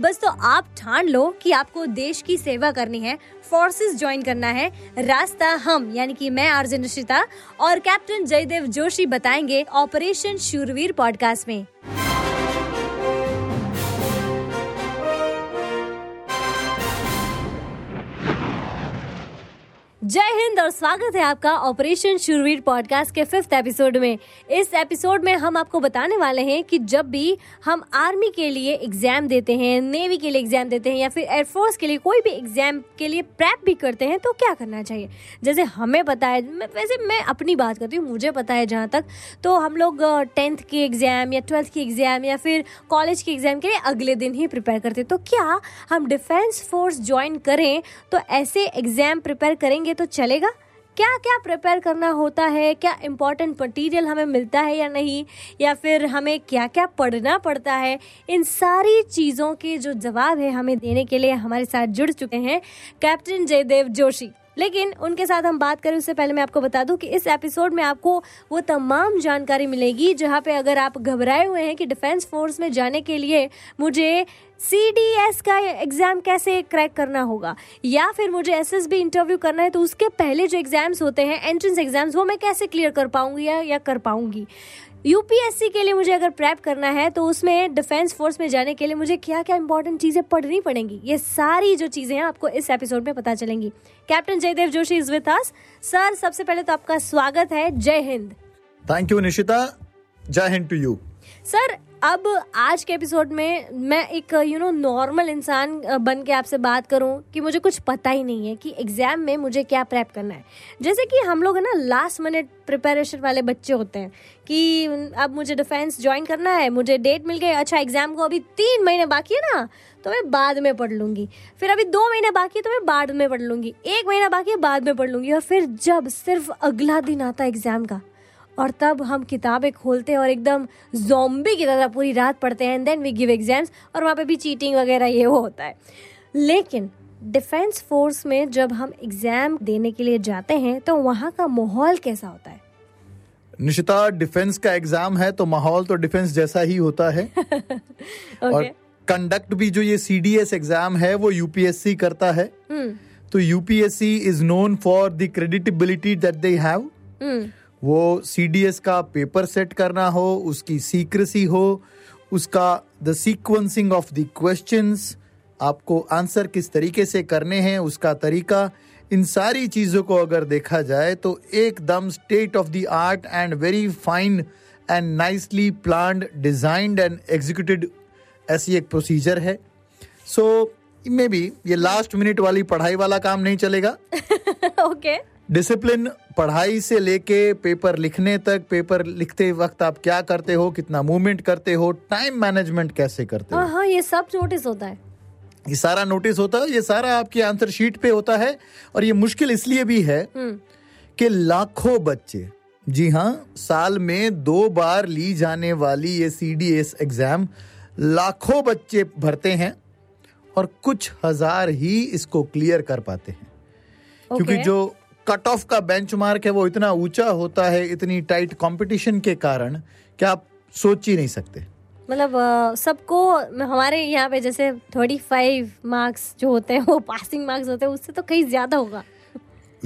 बस तो आप ठान लो कि आपको देश की सेवा करनी है, फोर्सेस ज्वाइन करना है। रास्ता हम यानी कि मैं आरजे निशिता और कैप्टन जयदेव जोशी बताएंगे ऑपरेशन शूरवीर पॉडकास्ट में। जय हिंद और स्वागत है आपका ऑपरेशन शूरवीर पॉडकास्ट के 5th एपिसोड में। इस एपिसोड में हम आपको बताने वाले हैं कि जब भी हम आर्मी के लिए एग्जाम देते हैं, नेवी के लिए एग्जाम देते हैं या फिर एयरफोर्स के लिए कोई भी एग्जाम के लिए प्रैप भी करते हैं तो क्या करना चाहिए। जैसे हमें पता है, वैसे मैं अपनी बात करती हूँ, मुझे पता है जहाँ तक, तो हम लोग 10th के एग्जाम या 12th के एग्जाम या फिर कॉलेज के एग्जाम के लिए अगले दिन ही प्रिपेयर करते हैं। तो क्या हम डिफेंस फोर्स ज्वाइन करें तो ऐसे एग्जाम प्रिपेयर करेंगे तो चलेगा? क्या क्या प्रिपेयर करना होता है, क्या इम्पोर्टेंट मटेरियल हमें मिलता है या नहीं, या फिर हमें क्या क्या पढ़ना पड़ता है, इन सारी चीज़ों के जो जवाब है हमें देने के लिए हमारे साथ जुड़ चुके हैं कैप्टन जयदेव जोशी। लेकिन उनके साथ हम बात करें उससे पहले मैं आपको बता दूं कि इस एपिसोड में आपको वो तमाम जानकारी मिलेगी जहां पे अगर आप घबराए हुए हैं कि डिफेंस फोर्स में जाने के लिए मुझे CDS का एग्ज़ाम कैसे क्रैक करना होगा या फिर मुझे SSB इंटरव्यू करना है तो उसके पहले जो एग्ज़ाम्स होते हैं, एंट्रेंस एग्ज़ाम्स, वो मैं कैसे क्लियर कर पाऊँगी या कर पाऊँगी। UPSC के लिए मुझे अगर प्रैप करना है तो उसमें डिफेंस फोर्स में जाने के लिए मुझे क्या क्या इंपॉर्टेंट चीज़ें पढ़नी पड़ेंगी, ये सारी जो चीज़ें हैं आपको इस एपिसोड में पता चलेंगी। Captain Jaidev Joshi is with us. Sir, सबसे पहले तो आपका स्वागत है, जय हिंद। थैंक यू निशिता, जय हिंद टू यू। सर, अब आज के एपिसोड में मैं एक नॉर्मल इंसान बन के आपसे बात करूं कि मुझे कुछ पता ही नहीं है कि एग्ज़ाम में मुझे क्या प्रेप करना है। जैसे कि हम लोग है ना लास्ट मिनट प्रिपरेशन वाले बच्चे होते हैं कि अब मुझे डिफेंस ज्वाइन करना है, मुझे डेट मिल गई, अच्छा एग्ज़ाम को अभी 3 महीने बाकी है ना तो मैं बाद में पढ़ लूँगी, फिर अभी 2 महीने बाकी है तो मैं बाद में पढ़ लूँगी, 1 महीना बाकी है बाद में पढ़ लूँगी, और फिर जब सिर्फ अगला दिन आता है एग्ज़ाम का और तब हम किताबें खोलते हैं और एकदम ज़ॉम्बी की तरह पूरी रात पढ़ते हैं, and then we give exams और वहाँ पे भी चीटिंग वगैरह ये वो होता है। लेकिन डिफेंस फोर्स में जब हम एग्ज़ाम देने के लिए जाते हैं तो वहाँ का माहौल कैसा होता है? निशिता, डिफेंस का एग्ज़ाम है तो माहौल तो डिफेंस जैसा ही होता है। और कंडक्ट भी, जो ये CDS एग्ज़ाम है वो UPSC करता है। तो UPSC is known for the creditability that they have. वो CDS का पेपर सेट करना हो, उसकी सीक्रेसी हो, उसका the sequencing of the questions, आपको आंसर किस तरीके से करने हैं उसका तरीका, इन सारी चीज़ों को अगर देखा जाए तो एकदम state of the art and very fine and nicely planned, designed and executed ऐसी एक प्रोसीजर है। सो मे बी ये लास्ट मिनट वाली पढ़ाई वाला काम नहीं चलेगा। ओके। डिसिप्लिन, पढ़ाई से लेके पेपर लिखने तक, पेपर लिखते वक्त आप क्या करते हो, कितना मूवमेंट करते हो, टाइम मैनेजमेंट कैसे करते हो, हाँ ये सब नोटिस होता है, ये सारा नोटिस होता है, ये सारा आपकी आंसर शीट पे होता है। और ये मुश्किल इसलिए भी है कि लाखों बच्चे, जी हाँ, साल में 2 बार ली जाने वाली ये CDS एग्जाम लाखों बच्चे भरते हैं और कुछ हजार ही इसको क्लियर कर पाते हैं। क्योंकि जो कट ऑफ का बेंचमार्क है वो इतना ऊंचा होता है, इतनी टाइट कंपटीशन के कारण कि आप सोच ही नहीं सकते। मतलब सबको, हमारे यहाँ पे जैसे 35 मार्क्स जो होते हैं वो पासिंग मार्क्स होते हैं, उससे तो कहीं ज्यादा होगा।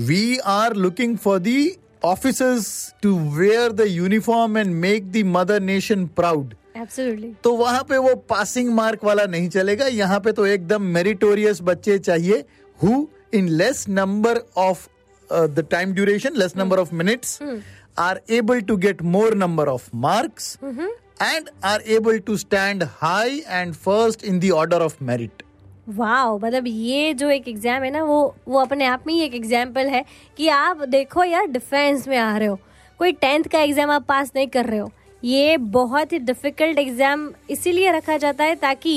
We are looking for the officers to wear the uniform and make the mother nation proud. Absolutely. तो वहाँ पे वो पासिंग मार्क वाला नहीं चलेगा, यहाँ पे तो एकदम मेरिटोरियस बच्चे चाहिए, who in less number of the time duration, less number of minutes, are able to get more number of marks and are able to stand high and first in the order of merit. Wow, मतलब ये जो एक exam है ना वो अपने आप में ही एक एग्जाम्पल है कि आप देखो यार, डिफेंस में आ रहे हो, कोई 10th का एग्जाम आप पास नहीं कर रहे हो, ये बहुत ही डिफिकल्ट एग्जाम इसीलिए रखा जाता है ताकि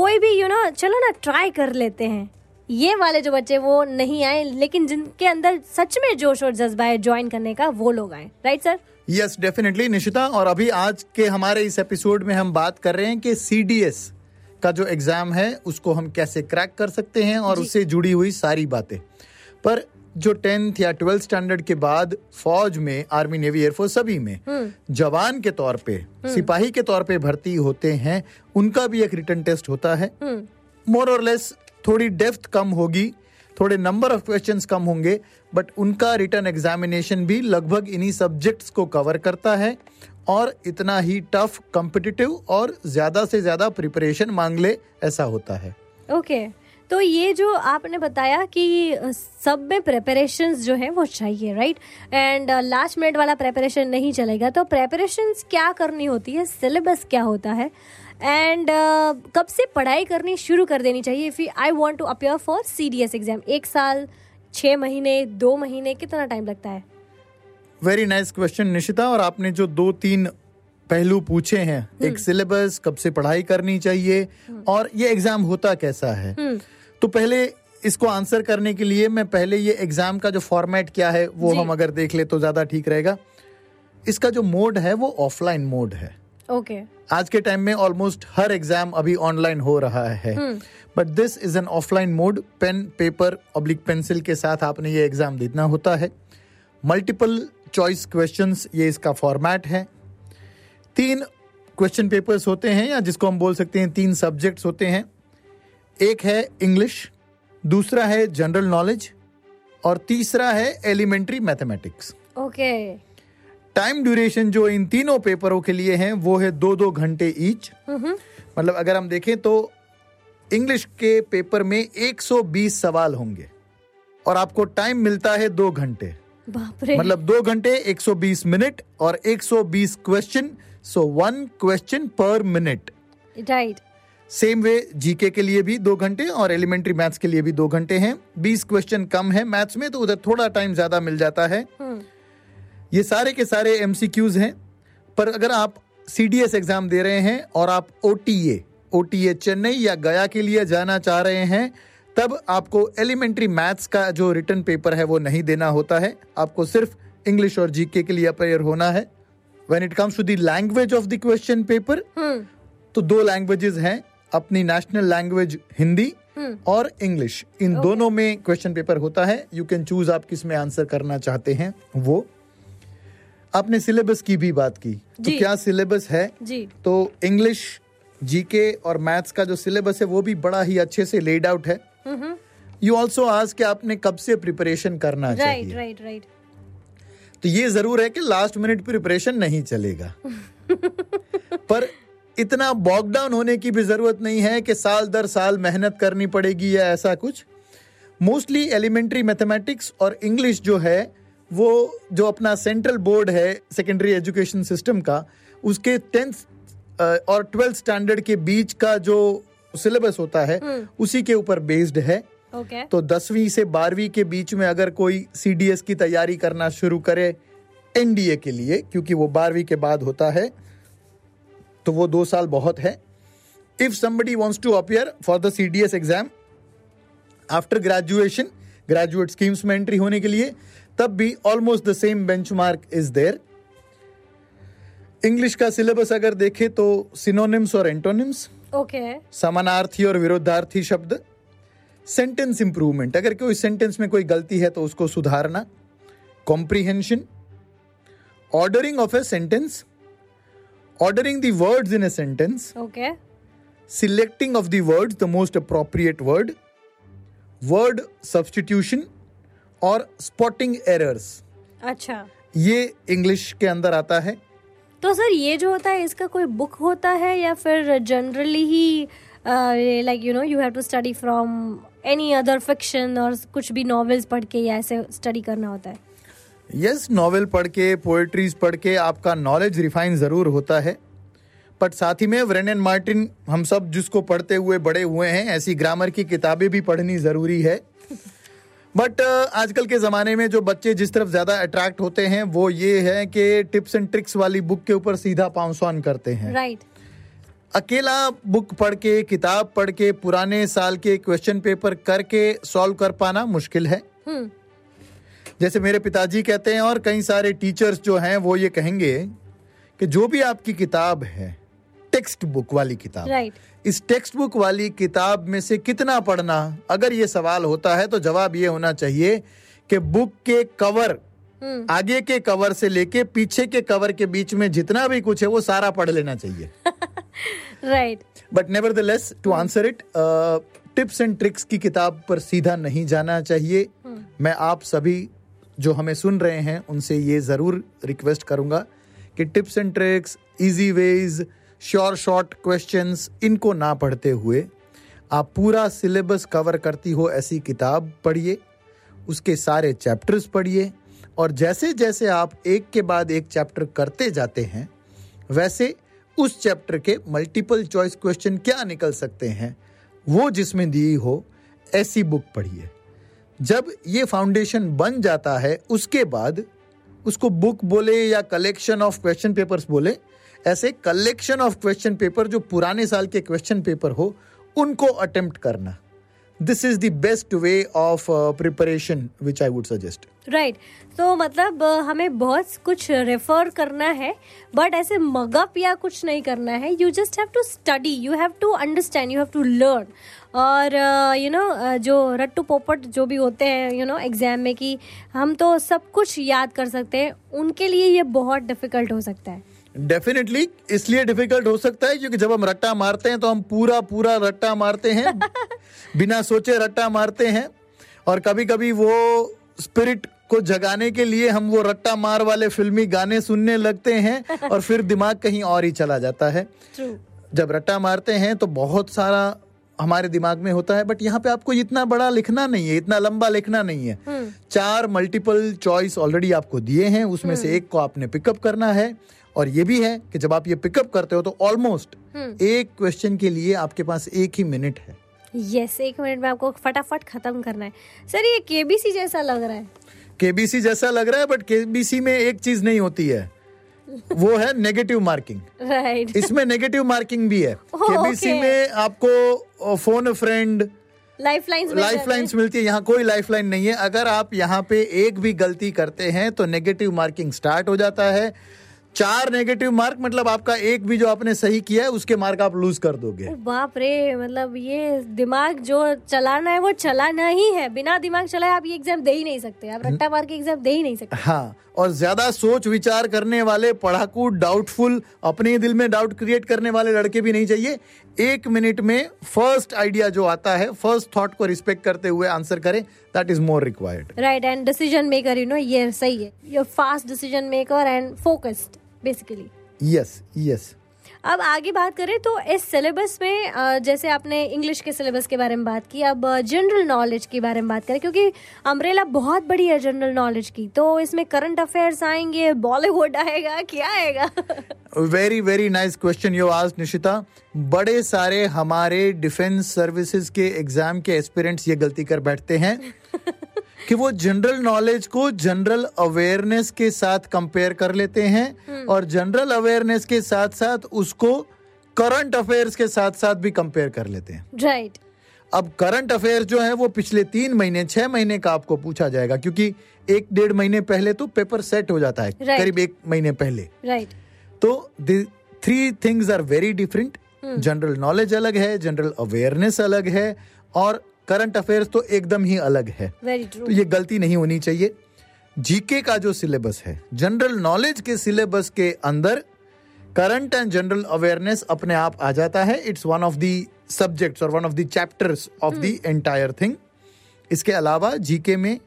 कोई भी चलो ना ट्राई कर लेते हैं, ये वाले जो बच्चे वो नहीं आए, लेकिन जिनके अंदर सच में जोश और जज्बा है ज्वाइन करने का वो लोग आए, right sir? Yes, definitely Nishita. और अभी आज के हमारे इस एपिसोड में हम बात कर रहे हैं कि CDS का जो एग्जाम है उसको हम कैसे क्रैक कर सकते हैं और उससे जुड़ी हुई सारी बातें। पर जो 10th या 12th स्टैंडर्ड के बाद फौज में, आर्मी, नेवी, एयरफोर्स सभी में जवान के तौर पे, सिपाही के तौर पे भर्ती होते हैं, उनका भी एक रिटन टेस्ट होता है। मोर और लेस थोड़ी डेप्थ कम होगी, थोड़े नंबर ऑफ क्वेश्चंस कम होंगे, बट उनका रिटन एग्जामिनेशन भी लगभग इन्हीं सब्जेक्ट्स को कवर करता है और इतना ही टफ, कॉम्पिटिटिव और ज्यादा से ज्यादा प्रिपरेशन मांग ले ऐसा होता है। ओके, तो ये जो आपने बताया कि सब में प्रेपरेशंस जो है वो चाहिए, राइट? एंड लास्ट मिनट वाला प्रेपरेशन नहीं चलेगा। तो प्रेपरेशंस क्या करनी होती है, सिलेबस क्या होता है, एंड कब से पढ़ाई करनी शुरू कर देनी चाहिए if I want to appear for CDS exam? 1 साल, 6 महीने, 2 महीने, कितना टाइम लगता है? Very nice question Nishita. और आपने जो 2-3 पहलू पूछे हैं, एक सिलेबस, कब से पढ़ाई करनी चाहिए और ये एग्जाम होता कैसा है, तो पहले इसको आंसर करने के लिए मैं पहले ये एग्जाम का जो फॉर्मेट क्या है वो हम अगर देख ले तो ज्यादा ठीक रहेगा। इसका जो मोड है वो ऑफलाइन मोड है। ओके, आज के टाइम में ऑलमोस्ट हर एग्जाम अभी ऑनलाइन हो रहा है, but this is an offline mode. Pen, paper, oblique pencil के साथ आपने ये एग्जाम देना होता है। मल्टीपल चॉइस क्वेश्चंस ये इसका फॉर्मेट है। 3 क्वेश्चन पेपर्स होते हैं, या जिसको हम बोल सकते हैं 3 सब्जेक्ट्स होते हैं। एक है इंग्लिश, दूसरा है जनरल नॉलेज और तीसरा है elementary mathematics. Okay, time duration जो इन तीनों पेपरों के लिए है वो है 2-2 घंटे ईच। मतलब अगर हम देखें तो इंग्लिश के पेपर में 120 सवाल होंगे और आपको टाइम मिलता है 2 घंटे। बाप रे, मतलब 2 घंटे, 120 मिनट और 120 क्वेश्चन, सो 1 क्वेश्चन पर minute, right? Same way GK के लिए भी 2 घंटे और एलिमेंट्री मैथ्स के लिए भी 2 घंटे हैं। 20 क्वेश्चन कम है मैथ्स में, तो उधर थोड़ा टाइम ज्यादा मिल जाता है। ये सारे के सारे MCQs हैं। पर अगर आप CDS एग्जाम दे रहे हैं और आप OTA चेन्नई या गया के लिए जाना चाह रहे हैं, तब आपको एलिमेंट्री मैथ्स का जो रिटन पेपर है वो नहीं देना होता है। आपको सिर्फ इंग्लिश और जीके के लिए अपेयर होना है। When it comes to the language of the question paper, तो 2 लैंग्वेजेस हैं, अपनी नेशनल लैंग्वेज हिंदी और इंग्लिश। इन दोनों में क्वेश्चन पेपर होता है। यू कैन चूज आप किस में आंसर करना चाहते हैं वो। आपने सिलेबस की भी बात की, तो क्या सिलेबस है जी? तो इंग्लिश, जीके और मैथ्स का जो सिलेबस है वो भी बड़ा ही अच्छे से लेड आउट है। यू ऑल्सो आस्क कि आपने कब से प्रिपरेशन करना चाहिए, राइट? राइट, तो ये जरूर है कि लास्ट मिनट प्रिपरेशन नहीं चलेगा। पर इतना बॉकडाउन होने की भी जरूरत नहीं है कि साल दर साल मेहनत करनी पड़ेगी या ऐसा कुछ। मोस्टली एलिमेंट्री मैथमेटिक्स और इंग्लिश जो है वो, जो अपना सेंट्रल बोर्ड है सेकेंडरी एजुकेशन सिस्टम का, उसके 10th और 12th स्टैंडर्ड के बीच का जो सिलेबस होता है उसी के ऊपर बेस्ड है। Okay. तो 10वीं से 12वीं के बीच में अगर कोई CDS की तैयारी करना शुरू करे NDA के लिए, क्योंकि वो 12वीं के बाद होता है, तो वो 2 साल बहुत है। If somebody wants to appear for the CDS exam after graduation, graduate schemes में एंट्री होने के लिए, तब भी almost the same benchmark is there. English का सिलेबस अगर देखें तो सिनोनिम्स और एंटोनिम्स, ओके, समानार्थी और विरोधार्थी शब्द, सेंटेंस इंप्रूवमेंट, अगर कोई सेंटेंस में कोई गलती है तो उसको सुधारना, comprehension, ordering of a sentence, ordering the words in a sentence, okay, selecting of the words, the most appropriate word, word substitution और spotting errors। अच्छा, ये इंग्लिश के अंदर आता है। तो सर ये जो होता है इसका कोई बुक होता है या फिर जनरली ही like you know you have to study from any other fiction और कुछ भी novels पढ़ के या ऐसे study करना होता है? यस, नॉवेल पढ़ के, पोएट्रीज पढ़ के आपका नॉलेज रिफाइन ज़रूर होता है, बट साथ ही में व्रेनन मार्टिन, हम सब जिसको पढ़ते हुए बड़े हुए हैं, ऐसी ग्रामर की किताबें भी पढ़नी ज़रूरी है। बट आजकल के ज़माने में जो बच्चे जिस तरफ ज़्यादा अट्रैक्ट होते हैं वो ये है कि टिप्स एंड ट्रिक्स वाली बुक के ऊपर सीधा पाउंस ऑन करते हैं, राइट? अकेला बुक पढ़ के, किताब पढ़ के, पुराने साल के क्वेश्चन पेपर करके सॉल्व कर पाना मुश्किल है। जैसे मेरे पिताजी कहते हैं और कई सारे टीचर्स जो हैं वो ये कहेंगे कि जो भी आपकी किताब है टेक्स्ट बुक वाली किताब, इस टेक्स्ट बुक वाली किताब में से कितना पढ़ना, अगर ये सवाल होता है तो जवाब ये होना चाहिए कि बुक के कवर, आगे के कवर से लेके पीछे के कवर के बीच में जितना भी कुछ है वो सारा पढ़ लेना चाहिए। Right, but nevertheless to answer it, tips and tricks की किताब पर सीधा नहीं जाना चाहिए। मैं आप सभी जो हमें सुन रहे हैं उनसे ये जरूर रिक्वेस्ट करूंगा कि tips and tricks, easy ways, sure short questions, इनको ना पढ़ते हुए आप पूरा सिलेबस कवर करती हो ऐसी किताब पढ़िए, उसके सारे चैप्टर्स पढ़िए, और जैसे जैसे आप एक के बाद एक चैप्टर करते जाते हैं वैसे उस चैप्टर के मल्टीपल चॉइस क्वेश्चन क्या निकल सकते हैं वो जिसमें दी हो, ऐसी बुक पढ़िए। जब ये फाउंडेशन बन जाता है उसके बाद उसको बुक बोले या कलेक्शन ऑफ क्वेश्चन पेपर्स बोले, ऐसे कलेक्शन ऑफ क्वेश्चन पेपर जो पुराने साल के क्वेश्चन पेपर हो उनको अटेम्प्ट करना, this is the best way of preparation which I would suggest. Right, तो मतलब हमें बहुत कुछ रेफर करना है बट ऐसे मगअप या कुछ नहीं करना है। You just have to study, you have to understand, you have to learn. और यू नो जो रट्टू पोपट जो भी होते हैं यू नो एग्जाम में कि हम तो सब कुछ याद कर सकते हैं, उनके लिए ये बहुत डिफिकल्ट हो सकता है। डेफिनेटली इसलिए डिफिकल्ट हो सकता है क्योंकि जब हम रट्टा मारते हैं तो हम पूरा रट्टा मारते हैं, बिना सोचे रट्टा मारते हैं, और कभी कभी वो स्पिरिट को जगाने के लिए हम वो रट्टा मार वाले फिल्मी गाने सुनने लगते हैं और फिर दिमाग कहीं और ही चला जाता है। जब रट्टा मारते हैं तो बहुत सारा हमारे दिमाग में होता है, बट यहाँ पे आपको इतना बड़ा लिखना नहीं है, इतना लंबा लिखना नहीं है। 4 मल्टीपल चॉइस ऑलरेडी आपको दिए हैं, उसमें से एक को आपने पिकअप करना है, और ये भी है कि जब आप ये पिकअप करते हो तो ऑलमोस्ट एक क्वेश्चन के लिए आपके पास 1 मिनट है। यस, 1 मिनट में आपको फटाफट खत्म करना है। सर ये केबीसी जैसा लग रहा है। केबीसी जैसा लग रहा है बट केबीसी में एक चीज नहीं होती है वो है नेगेटिव मार्किंग। राइट, इसमें नेगेटिव मार्किंग भी है। केबीसी में आपको फोन फ्रेंड, लाइफ लाइन्स मिलती है, यहाँ कोई लाइफ लाइन नहीं है। अगर आप यहाँ पे एक भी गलती करते हैं तो नेगेटिव मार्किंग स्टार्ट हो जाता है। 4 नेगेटिव मार्क मतलब आपका एक भी जो आपने सही किया है उसके मार्क आप लूज कर दोगे। बाप रे, मतलब ये दिमाग जो चलाना है वो चलाना ही है, बिना दिमाग चलाए आप ये एग्जाम दे ही नहीं सकते, आप रट्टा मार के एग्जाम दे ही नहीं सकते। हाँ, और ज्यादा सोच विचार करने वाले, पढ़ाकू, डाउटफुल, अपने दिल में डाउट क्रिएट करने वाले लड़के भी नहीं चाहिए। 1 मिनट में फर्स्ट आइडिया जो आता है, फर्स्ट थॉट को रिस्पेक्ट करते हुए आंसर करें, that is more required. Right, and decision maker, you know ये सही है, you fast decision maker and focused basically. Yes yes, अब आगे बात करें तो इस सिलेबस में, जैसे आपने इंग्लिश के सिलेबस के बारे में बात की, अब जनरल नॉलेज के बारे में बात करें क्योंकि अम्ब्रेला बहुत बड़ी है जनरल नॉलेज की, तो इसमें करंट अफेयर्स आएंगे, बॉलीवुड आएगा, क्या आएगा? Very very nice question you asked Nishita. बड़े सारे हमारे डिफेंस सर्विसेज के एग्जाम के एस्पिरेंट्स ये गलती कर बैठते हैं कि वो जनरल नॉलेज को जनरल अवेयरनेस के साथ कंपेयर कर लेते हैं और जनरल अवेयरनेस के साथ साथ उसको करंट अफेयर्स के साथ साथ भी कंपेयर कर लेते हैं। राइट, अब करंट अफेयर्स जो है वो पिछले 3 महीने 6 महीने का आपको पूछा जाएगा क्योंकि 1-1.5 महीने पहले तो पेपर सेट हो जाता है। Right. करीब 1 महीने पहले। राइट, तो 3 things are very different. General knowledge अलग है, जनरल अवेयरनेस अलग है, और करंट अफेयर्स तो एकदम ही अलग है। तो ये गलती नहीं होनी चाहिए। जीके का जो सिलेबस है, जनरल नॉलेज के सिलेबस के अंदर करंट एंड जनरल अवेयरनेस अपने आप आ जाता है। It's one of the subjects और one of the chapters of the entire thing. इसके अलावा जीके में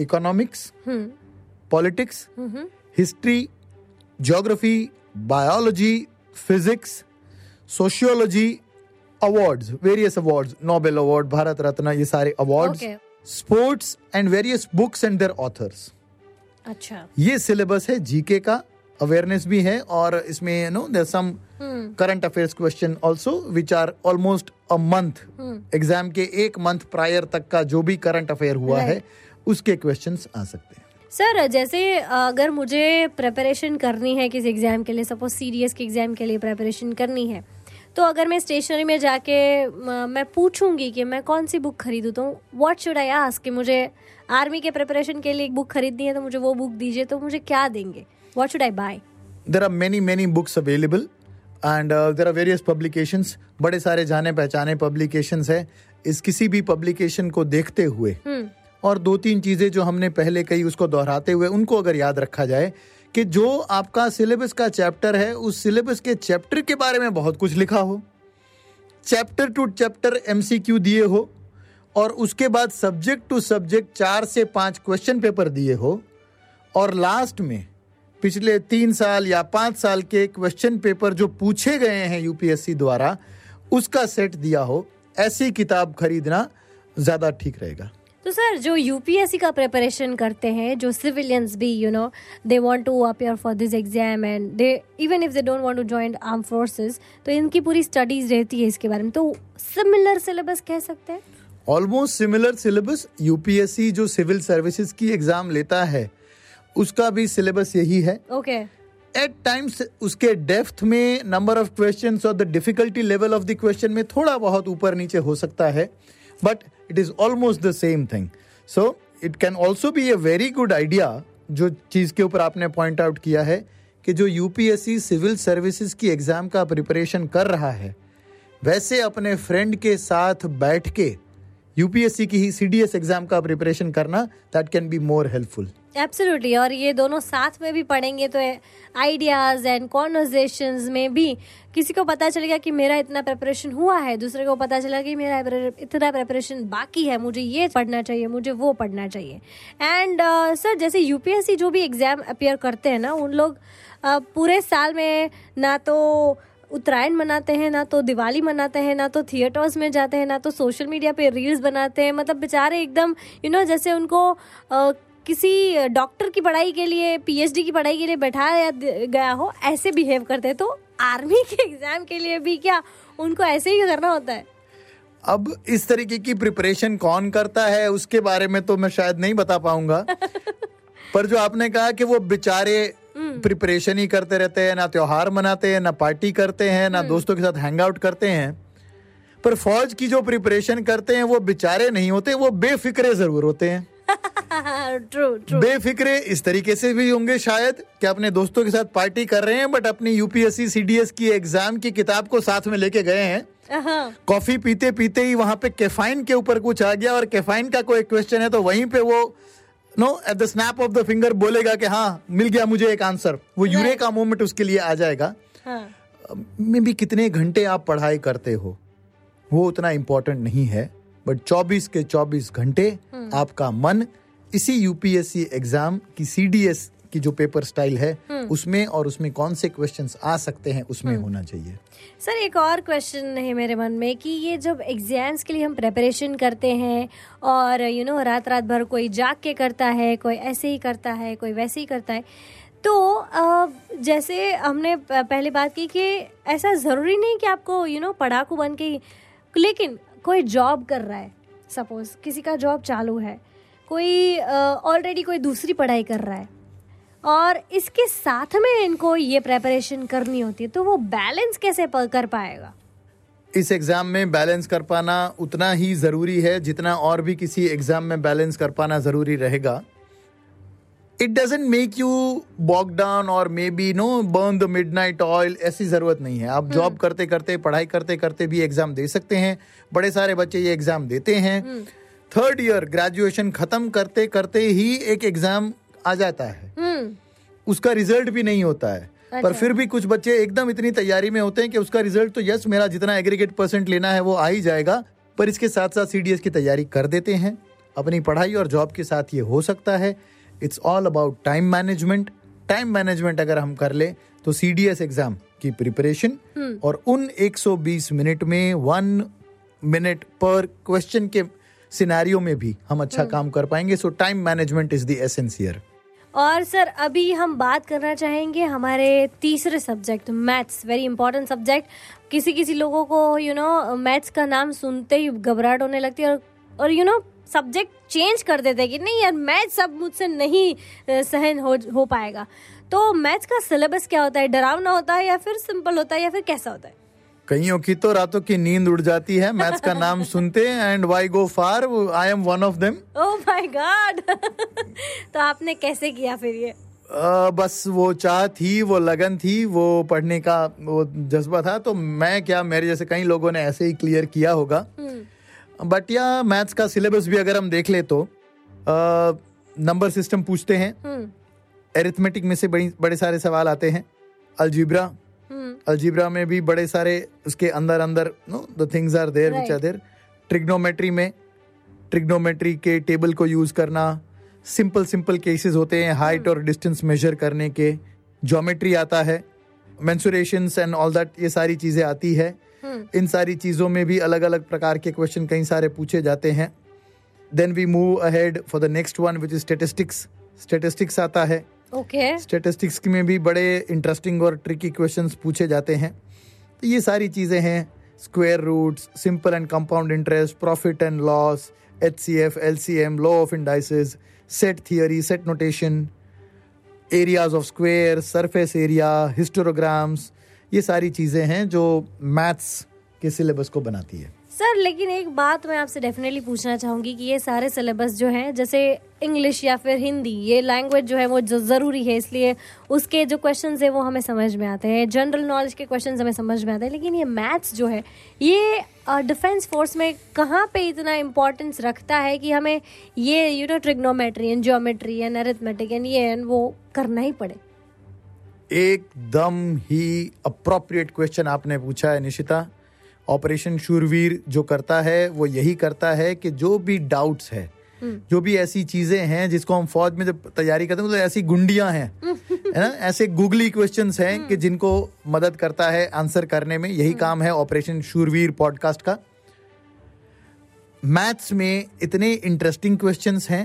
economics, politics, history, geography, biology, physics, sociology, awards, various awards, Nobel award, Bharat Ratna, ये सारे awards, sports and various books and their authors. अच्छा, ये syllabus है GK का, awareness भी है और इसमें you know there some current affairs question also which are almost a month, exam के 1 मंथ प्रायर तक का जो भी करंट अफेयर हुआ है उसके क्वेश्चंस आ सकते हैं। सर जैसे अगर मुझे प्रिपरेशन करनी है किसी एग्जाम के लिए, सपोज सीडीएस के एग्जाम के लिए प्रिपरेशन करनी है, तो अगर मैं स्टेशनरी में जाके मैं पूछूंगी कि मैं कौन सी बुक खरीदूँ, तो व्हाट शुड आई आस्क कि मुझे आर्मी के प्रिपरेशन के लिए एक बुक खरीदनी है तो मुझे वो बुक दीजिए, तो मुझे क्या देंगे, what should I buy? There are many many books available and there are various publications, बड़े सारे जाने पहचाने पब्लिकेशंस है। इस किसी भी पब्लिकेशन को देखते हुए और दो तीन चीज़ें जो हमने पहले कही उसको दोहराते हुए उनको अगर याद रखा जाए कि जो आपका सिलेबस का चैप्टर है उस सिलेबस के चैप्टर के बारे में बहुत कुछ लिखा हो, चैप्टर टू चैप्टर एमसीक्यू दिए हो और उसके बाद सब्जेक्ट टू सब्जेक्ट 4 से 5 क्वेश्चन पेपर दिए हो और लास्ट में पिछले 3 साल या 5 साल के क्वेश्चन पेपर जो पूछे गए हैं यूपीएससी द्वारा उसका सेट दिया हो, ऐसी किताब खरीदना ज़्यादा ठीक रहेगा। तो सर जो यूपीएससी का प्रिपरेशन करते हैं, जो सिविलियंस भी you know they want to appear for this exam and they even if they don't want to join arm forces, तो इनकी पूरी स्टडीज रहती है इसके बारे में, तो सिमिलर सिलेबस कह सकते हैं। ऑलमोस्ट सिमिलर सिलेबस, यूपीएससी जो सिविल सर्विसेज की एग्जाम लेता है उसका भी सिलेबस यही है। ओके, एट टाइम्स उसके डेप्थ में, नंबर ऑफ क्वेश्चंस और the difficulty level of the question में थोड़ा बहुत ऊपर नीचे हो सकता है, but it is almost the same thing. So it can also be a very good idea, जो चीज़ के ऊपर आपने पॉइंट आउट किया है कि जो यूपीएससी सिविल सर्विसेज की एग्ज़ाम का प्रिपरेशन कर रहा है वैसे अपने फ्रेंड के साथ बैठ के यूपीएससी की ही सीडीएस एग्ज़ाम का प्रिपरेशन करना, that can be more helpful. Absolutely, और ये दोनों साथ में भी पढ़ेंगे तो आइडियाज़ एंड कॉन्वर्जेशंस में भी किसी को पता चलेगा कि मेरा इतना प्रिपरेशन हुआ है, दूसरे को पता चलेगा कि मेरा इतना प्रिपरेशन बाकी है, मुझे ये पढ़ना चाहिए, मुझे वो पढ़ना चाहिए। एंड सर जैसे यूपीएससी जो भी एग्ज़ाम अपियर करते हैं ना, उन लोग पूरे साल में ना तो उत्तरायण मनाते हैं, ना तो दिवाली मनाते हैं, ना तो थिएटर्स में जाते हैं, ना तो सोशल मीडिया पे रील्स बनाते हैं, मतलब बेचारे एकदम यू नो जैसे उनको किसी डॉक्टर की पढ़ाई के लिए, पीएचडी की पढ़ाई के लिए बैठाया गया हो, ऐसे बिहेव करते हैं। तो आर्मी के एग्जाम के लिए भी क्या उनको ऐसे ही करना होता है? अब इस तरीके की प्रिपरेशन कौन करता है उसके बारे में तो मैं शायद नहीं बता पाऊंगा पर जो आपने कहा कि वो बेचारे प्रिपरेशन ही करते रहते हैं, ना त्योहार मनाते हैं, ना पार्टी करते हैं, ना दोस्तों के साथ हैंग आउट करते हैं, पर फौज की जो प्रिपरेशन करते हैं वो बेचारे नहीं होते, वो बेफिक्रे जरूर होते हैं। ट्रू ट्रू, बेफिक्रे इस तरीके से भी होंगे शायद कि अपने दोस्तों के साथ पार्टी कर रहे हैं बट अपनी यूपीएससी सीडीएस की एग्जाम की किताब को साथ में लेके गए हैं, कॉफी पीते पीते ही वहां पे कैफाइन के ऊपर कुछ आ गया और कैफाइन का कोई क्वेश्चन है तो वहीं पे वो at the snap of the finger बोलेगा कि हाँ मिल गया मुझे एक आंसर, वो यूरेका मोमेंट उसके लिए आ जाएगा। मे बी कितने घंटे आप पढ़ाई करते हो वो उतना इम्पोर्टेंट नहीं है, बट 24 के 24 घंटे आपका मन इसी यूपीएससी एग्जाम की सीडीएस की जो पेपर स्टाइल है उसमें और उसमें कौन से क्वेश्चंस आ सकते हैं उसमें होना चाहिए। सर एक और क्वेश्चन है मेरे मन में कि ये जब एग्जाम्स के लिए हम प्रेपरेशन करते हैं और यू नो रात रात भर कोई जाग के करता है, कोई ऐसे ही करता है, कोई वैसे ही करता है, तो जैसे हमने पहले बात की कि ऐसा ज़रूरी नहीं कि आपको यू नो पढ़ाकू बन के, लेकिन कोई जॉब कर रहा है, सपोज किसी का जॉब चालू है, कोई ऑलरेडी कोई दूसरी पढ़ाई कर रहा है और इसके साथ में इनको ये प्रेपरेशन करनी होती है, तो वो बैलेंस कैसे कर पाएगा? इस एग्ज़ाम में बैलेंस कर पाना उतना ही ज़रूरी है जितना और भी किसी एग्ज़ाम में बैलेंस कर पाना ज़रूरी रहेगा। It doesn't make you bog down और maybe no burn the midnight oil, ऐसी ज़रूरत नहीं है। आप जॉब करते करते, पढ़ाई करते करते भी एग्ज़ाम दे सकते हैं, बड़े सारे बच्चे ये एग्ज़ाम देते हैं। थर्ड ईयर ग्रेजुएशन ख़त्म करते करते ही एक एग्ज़ाम आ जाता है, उसका रिजल्ट भी नहीं होता है। अच्छा। पर फिर भी कुछ बच्चे एकदम इतनी तैयारी में होते हैं कि उसका रिजल्ट तो यस मेरा जितना एग्रीगेट परसेंट लेना है वो आ ही जाएगा, पर इसके साथ साथ सीडीएस की तैयारी कर देते हैं। अपनी पढ़ाई और जॉब के साथ ये हो सकता है। It's all about time management. Time management अगर हम कर ले तो सीडीएस एग्जाम की प्रिपरेशन और उन 120 मिनट में 1 मिनट पर क्वेश्चन के सिनेरियो में भी हम अच्छा काम कर पाएंगे। So time management is the essence here. और सर अभी हम बात करना चाहेंगे हमारे तीसरे subject maths, very important subject. किसी लोगों को यू नो मैथ्स का नाम सुनते ही घबराहट होने लगती है और यू नो सब्जेक्ट चेंज कर देते हैं कि नहीं यार मैथ्स सब मुझसे नहीं सहन हो पाएगा। तो मैथ्स का सिलेबस क्या होता है? डरावना होता है या फिर सिंपल होता है या फिर कैसा होता है? कईयों की तो रातों की नींद उड़ जाती है मैथ्स का नाम सुनते and why go far, I am one of them. Oh my God, तो आपने कैसे किया फिर ये? बस वो चाह थी, वो लगन थी, वो पढ़ने का वो जज्बा था। तो मैं क्या, मेरे जैसे कई लोगों ने ऐसे ही क्लियर किया होगा। बट या मैथ्स का सिलेबस भी अगर हम देख ले तो नंबर सिस्टम पूछते हैं, एरिथमेटिक में से बड़े सारे सवाल आते हैं, अलजेब्रा में भी बड़े सारे उसके अंदर अंदर the things are there which are there, trigonometry में ट्रिग्नोमेट्री के टेबल को यूज करना, सिंपल केसेस होते हैं हाइट और डिस्टेंस मेजर करने के, ज्योमेट्री आता है, मेंसुरेशंस एंड ऑल दैट, ये सारी चीजें आती है। इन सारी चीजों में भी अलग अलग प्रकार के क्वेश्चन कई सारे पूछे जाते हैं। Then we move ahead for the next one which is statistics आता है। ओके, स्टैटिस्टिक्स में भी बड़े इंटरेस्टिंग और ट्रिकी क्वेश्चंस पूछे जाते हैं। तो ये सारी चीज़ें हैं, square roots, simple and compound interest, profit and loss, HCF, LCM, law of indices, set theory, set notation, areas of square, surface area, histograms, ये सारी चीज़ें हैं जो मैथ्स के सिलेबस को बनाती है। सर लेकिन एक बात मैं आपसे डेफिनेटली पूछना चाहूंगी कि ये सारे सिलेबस जो है, जैसे इंग्लिश या फिर हिंदी, ये लैंग्वेज जो है वो ज़रूरी है, इसलिए उसके जो क्वेश्चंस है वो हमें समझ में आते हैं, जनरल नॉलेज के क्वेश्चंस हमें समझ में आते हैं, लेकिन ये मैथ्स जो है ये डिफेंस फोर्स में कहाँ पे इतना इम्पोर्टेंस रखता है कि हमें ये trigonometry and geometry and arithmetic and ये एंड वो करना ही पड़े? एकदम ही अप्रोप्रिएट क्वेश्चन आपने पूछा है निशिता। ऑपरेशन शूरवीर जो करता है वो यही करता है कि जो भी डाउट्स है, जो भी ऐसी चीजें हैं जिसको हम फौज में जब तैयारी करते हैं तो ऐसी गुंडियां हैं है ना, ऐसे गूगली क्वेश्चंस हैं कि जिनको मदद करता है आंसर करने में। यही काम है ऑपरेशन शूरवीर पॉडकास्ट का। मैथ्स में इतने इंटरेस्टिंग क्वेश्चंस हैं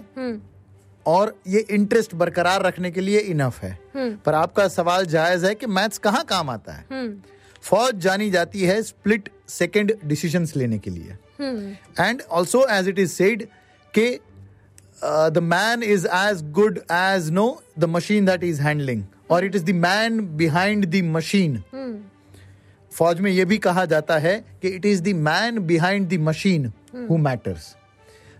और ये इंटरेस्ट बरकरार रखने के लिए इनफ है। पर आपका सवाल जायज है कि मैथ्स कहाँ काम आता है। फौज जानी जाती है स्प्लिट सेकंड डिसीजंस लेने के लिए, and also as it is said के the man is as good as no the machine that is handling, और it is the man behind the machine. फौज में यह भी कहा जाता है कि it is the man behind the machine who matters.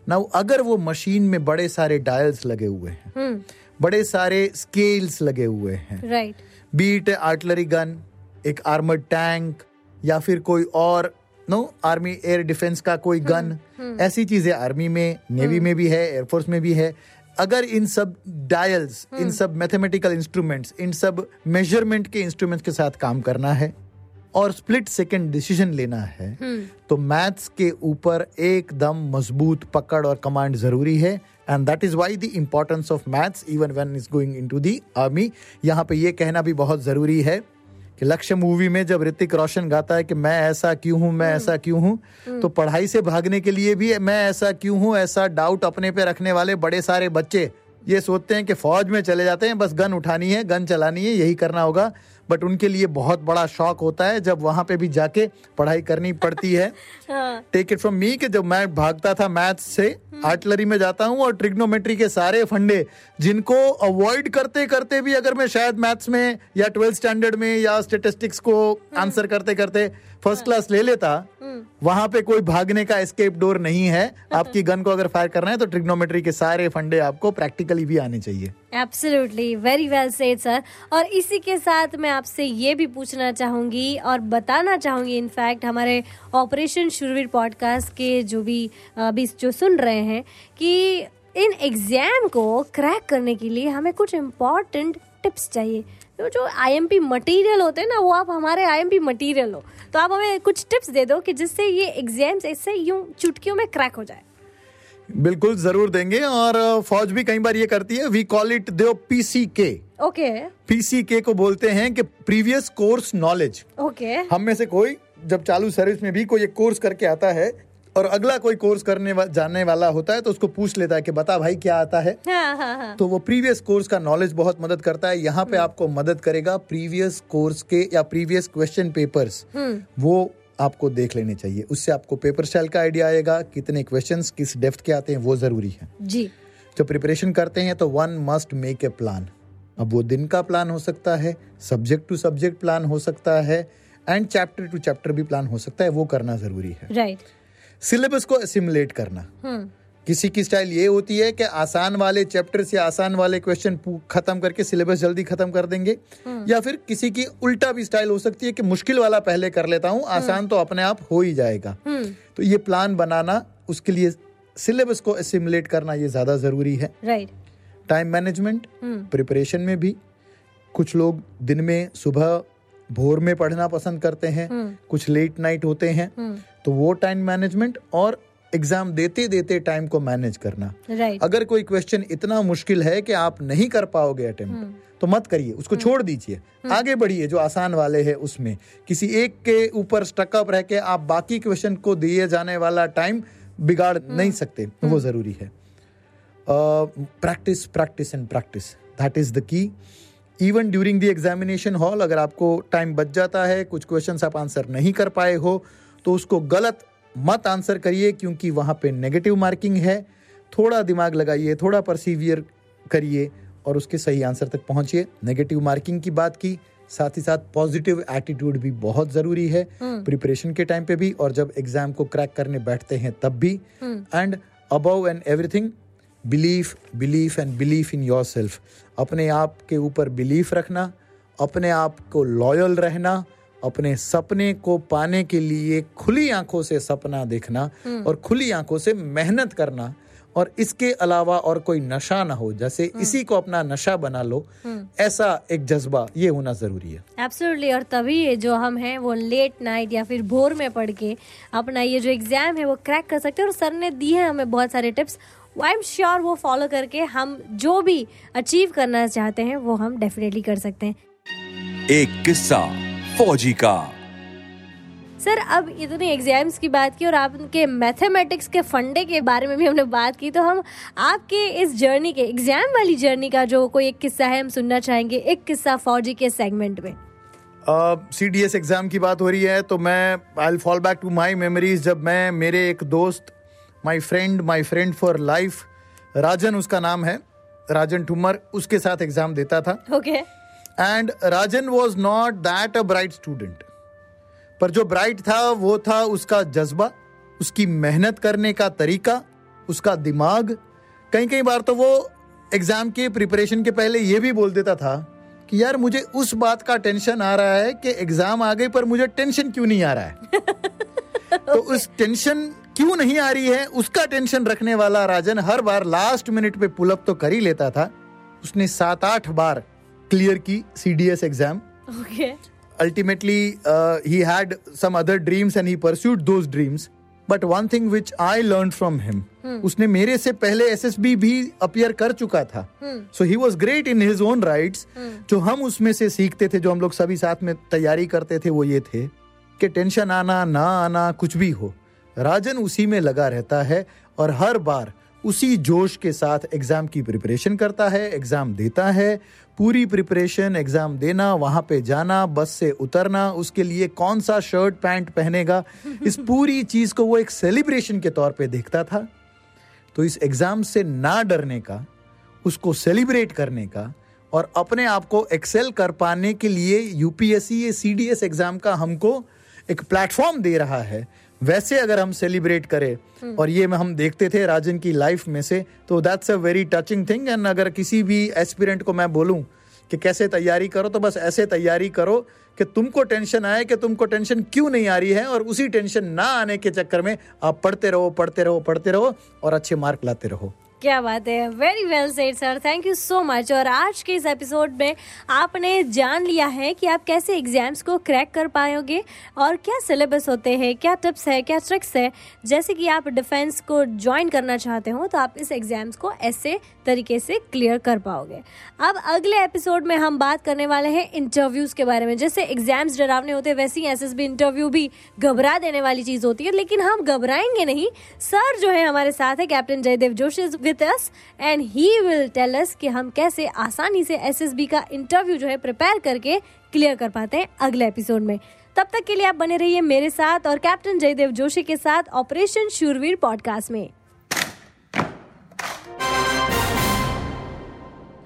Now अगर वो मशीन में बड़े सारे डायल्स लगे हुए हैं, बड़े सारे स्केल्स लगे हुए हैं, राइट, बीट आर्टिलरी गन, एक आर्मर्ड टैंक या फिर कोई और आर्मी एयर डिफेंस का कोई गन, ऐसी चीजें आर्मी में, नेवी में भी है, एयरफोर्स में भी है। अगर इन सब डायल्स, इन सब मैथमेटिकल इंस्ट्रूमेंट्स, इन सब मेजरमेंट के इंस्ट्रूमेंट्स के साथ काम करना है और स्प्लिट सेकंड डिसीजन लेना है तो मैथ्स के ऊपर एकदम मजबूत पकड़ और कमांड जरूरी है। And that is why the importance of maths even when is going into the army. यहाँ पे ये कहना भी बहुत जरूरी है कि लक्ष्य मूवी में जब ऋतिक रोशन गाता है कि मैं ऐसा क्यों हूँ, मैं ऐसा क्यों हूँ, तो पढ़ाई से भागने के लिए भी मैं ऐसा क्यों हूँ, ऐसा डाउट अपने पे रखने वाले बड़े सारे बच्चे ये सोचते हैं कि फौज में चले जाते हैं, बस गन उठानी है, गन चलानी है, यही करना होगा। बट उनके लिए बहुत बड़ा शॉक होता है जब वहाँ पे भी जाके पढ़ाई करनी पड़ती है। टेक इट फ्रॉम मी कि जब मैं भागता था मैथ्स से, आर्टिलरी में जाता हूँ और ट्रिग्नोमेट्री के सारे फंडे जिनको अवॉइड करते करते भी अगर मैं शायद मैथ्स में या 12th स्टैंडर्ड में या स्टेटिस्टिक्स को आंसर करते करते फर्स्ट क्लास ले लेता, वहाँ पे कोई भागने का एस्केप डोर नहीं है। आपकी गन को अगर फायर करना है तो ट्रिग्नोमेट्री के सारे फंडे आपको प्रैक्टिकली भी आने चाहिए। Absolutely, very well said sir. और इसी के साथ मैं आपसे ये भी पूछना चाहूँगी और बताना चाहूँगी, इनफैक्ट हमारे ऑपरेशन शूरवीर पॉडकास्ट के जो भी अभी जो सुन रहे हैं, कि इन एग्ज़ाम को क्रैक करने के लिए हमें कुछ इम्पॉर्टेंट टिप्स चाहिए। तो जो IMP मटेरियल होते हैं ना, वो आप हमारे IMP मटेरियल हो, तो आप हमें कुछ टिप्स दे दो कि जिससे ये एग्ज़ाम्स ऐसे यूँ चुटकियों में क्रैक हो जाए। बिल्कुल जरूर देंगे। और फौज भी कई बार ये करती है, we call it the PCK। Okay, PCK को बोलते हैं कि प्रीवियस कोर्स नॉलेज। ओके, हम में से कोई जब चालू सर्विस में भी कोई एक कोर्स करके आता है और अगला कोई कोर्स करने जाने वाला होता है तो उसको पूछ लेता है कि बता भाई क्या आता है। तो वो प्रीवियस कोर्स का नॉलेज बहुत मदद करता है। यहाँ पे आपको मदद करेगा प्रीवियस कोर्स के या प्रीवियस क्वेश्चन पेपर्स, वो आपको देख लेने चाहिए। उससे आपको पेपर स्टाइल का आइडिया आएगा, कितने क्वेश्चंस किस डेप्थ के आते हैं वो जरूरी है जी। जब प्रिपरेशन करते हैं तो one must make a plan. अब वो दिन का प्लान हो सकता है, सब्जेक्ट टू सब्जेक्ट प्लान हो सकता है, एंड चैप्टर टू चैप्टर भी प्लान हो सकता है, वो करना जरूरी है। राइट, सिलेबस को असिमुलेट करना। किसी की स्टाइल ये होती है कि आसान वाले चैप्टर से आसान वाले क्वेश्चन खत्म करके सिलेबस जल्दी खत्म कर देंगे, या फिर किसी की उल्टा भी स्टाइल हो सकती है कि मुश्किल वाला पहले कर लेता हूँ, आसान तो अपने आप हो ही जाएगा। तो ये प्लान बनाना, उसके लिए सिलेबस को असिमुलेट करना ये ज्यादा जरूरी है। राइट, टाइम मैनेजमेंट प्रिपरेशन में भी, कुछ लोग दिन में सुबह भोर में पढ़ना पसंद करते हैं, कुछ लेट नाइट होते हैं, तो वो टाइम मैनेजमेंट और एग्जाम देते देते टाइम को मैनेज करना। Right. अगर कोई क्वेश्चन इतना मुश्किल है कि आप नहीं कर पाओगे अटेम्प्ट, तो मत करिए, उसको छोड़ दीजिए, आगे बढ़िए जो आसान वाले है उसमें। किसी एक के ऊपर स्टक अप रह के आप बाकी क्वेश्चन को दिए जाने वाला टाइम बिगाड़ नहीं सकते, वो जरूरी है। Practice practice and practice, that is the key. Even during the examination hall अगर आपको टाइम बच जाता है, कुछ क्वेश्चंस आप आंसर नहीं कर पाए हो, तो उसको गलत मत आंसर करिए, क्योंकि वहाँ पे नेगेटिव मार्किंग है। थोड़ा दिमाग लगाइए, थोड़ा परसीवियर करिए और उसके सही आंसर तक पहुँचिए। नेगेटिव मार्किंग की बात की, साथ ही साथ पॉजिटिव एटीट्यूड भी बहुत ज़रूरी है प्रिपरेशन के टाइम पे भी, और जब एग्ज़ाम को क्रैक करने बैठते हैं तब भी। And above and everything, belief belief and belief in yourself. अपने आप के ऊपर बिलीफ रखना, अपने आप को लॉयल रहना, अपने सपने को पाने के लिए खुली आंखों से सपना देखना और खुली आंखों से मेहनत करना, और इसके अलावा और कोई नशा ना हो, जैसे इसी को अपना नशा बना लो, ऐसा एक जज्बा ये होना जरूरी है। एब्सोल्युटली, और तभी जो हम हैं वो लेट नाइट या फिर भोर में पढ़ के अपना ये जो एग्जाम है वो क्रैक कर सकते हैं। और सर ने दिए हैं हमें बहुत सारे टिप्स, आई एम श्योर वो फॉलो करके हम जो भी अचीव करना चाहते हैं वो हम डेफिनेटली कर सकते हैं। एक किस्सा फौजी का। सर, अब इतने एग्जाम्स की बात की और आपके मैथमेटिक्स के फंडे के बारे में भी हमने बात की, तो हम आपके इस जर्नी के, एग्जाम वाली जर्नी का जो कोई एक किस्सा है हम सुनना चाहेंगे, एक किस्सा फौजी के सेगमेंट में। CDS एग्जाम की बात हो रही है तो मैं I will fall back to my memories, जब मैं, मेरे एक दोस्त, my friend for life, Rajan उसका नाम है, राजन ठुमर, उसके साथ एग्जाम देता था। Okay. And Rajan was not that a bright student, पर जो ब्राइट था वो था उसका जज्बा, उसकी मेहनत करने का तरीका, उसका दिमाग। कई बार तो वो एग्जाम के प्रिपरेशन के पहले ये भी बोल देता था कि यार मुझे उस बात का टेंशन आ रहा है कि एग्जाम आ गई पर मुझे टेंशन क्यों नहीं आ रहा है। तो उस टेंशन क्यों नहीं आ रही है, उसका टेंशन रखने वाला राजन हर बार लास्ट मिनट पे पुल अप तो कर ही लेता था। उसने 7-8 बार क्लियर की CDS exam. Okay. Ultimately he had some other dreams and he pursued those dreams, but one thing which I learn from him, उसने मेरे से पहले SSB भी अपीयर कर चुका था, so he was great in his own rights. जो हम उसमें से सीखते थे, जो हम लोग सभी साथ में तैयारी करते थे, वो ये थे कि टेंशन आना ना आना कुछ भी हो, राजन उसी में लगा रहता है और हर बार उसी जोश के साथ एग्जाम की प्रिपरेशन करता है, एग्जाम देता है। पूरी प्रिपरेशन, एग्जाम देना, वहां पे जाना, बस से उतरना, उसके लिए कौन सा शर्ट पैंट पहनेगा, इस पूरी चीज को वो एक सेलिब्रेशन के तौर पे देखता था। तो इस एग्जाम से ना डरने का, उसको सेलिब्रेट करने का और अपने आप को एक्सेल कर पाने के लिए UPSC या CDS एग्जाम का हमको एक प्लेटफॉर्म दे रहा है। वैसे अगर हम सेलिब्रेट करें, और ये हम देखते थे राजन की लाइफ में से, तो that's a very touching thing. And अगर किसी भी एस्पिरेंट को मैं बोलूं कि कैसे तैयारी करो, तो बस ऐसे तैयारी करो कि तुमको टेंशन आए कि तुमको टेंशन क्यों नहीं आ रही है, और उसी टेंशन ना आने के चक्कर में आप पढ़ते रहो और अच्छे मार्क लाते रहो। क्या बात है, very well said sir, thank you so much. और आज के इस एपिसोड में आपने जान लिया है कि आप कैसे एग्जाम्स को क्रैक कर पाओगे और क्या सिलेबस होते हैं, क्या टिप्स है, क्या ट्रिक्स है। जैसे कि आप डिफेंस को ज्वाइन करना चाहते हो तो आप इस एग्जाम्स को ऐसे तरीके से क्लियर कर पाओगे। अब अगले एपिसोड में हम बात करने वाले हैं इंटरव्यूज़ के बारे में। जैसे एग्जाम्स डरावने होते हैं, वैसे ही SSB इंटरव्यू भी घबरा देने वाली चीज़ होती है, लेकिन हम घबराएंगे नहीं। सर जो है हमारे साथ है, captain Jaidev Joshi With us, and he will tell us कि हम कैसे आसानी से SSB का इंटरव्यू जो है प्रिपेयर करके क्लियर कर पाते हैं अगले एपिसोड में। तब तक के लिए आप बने रहिए मेरे साथ और कैप्टन जयदेव जोशी के साथ ऑपरेशन शूरवीर पॉडकास्ट में।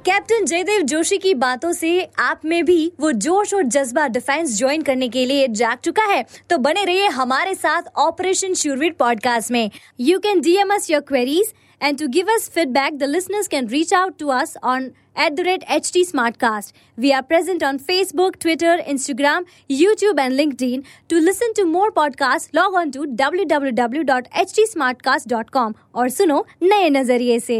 कैप्टन जयदेव जोशी की बातों से आप में भी वो जोश और जज्बा डिफेंस ज्वाइन करने के लिए जाग चुका है, तो बने रहिए हमारे साथ ऑपरेशन शूरवीर पॉडकास्ट में। You can DM us your queries and to give us feedback the listeners can reach out to us on @HT Smartcast. We are present on Facebook, Twitter, Instagram, YouTube and LinkedIn. To listen to more podcasts, log on to www.htsmartcast.com और सुनो नए नजरिए से।